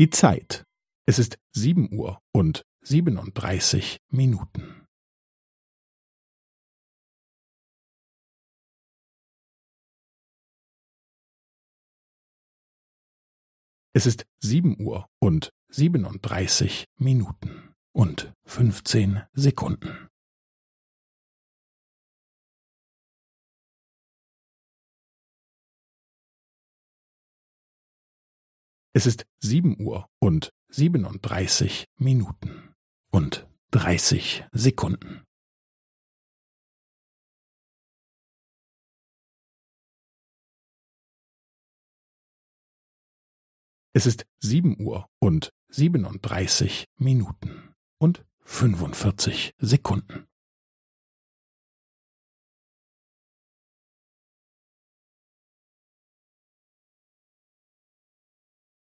Die Zeit. Es ist 7:37 Uhr. Es ist 7:37 und 15 Sekunden. Es ist 7:37 und 30 Sekunden. Es ist 7:37 und 45 Sekunden.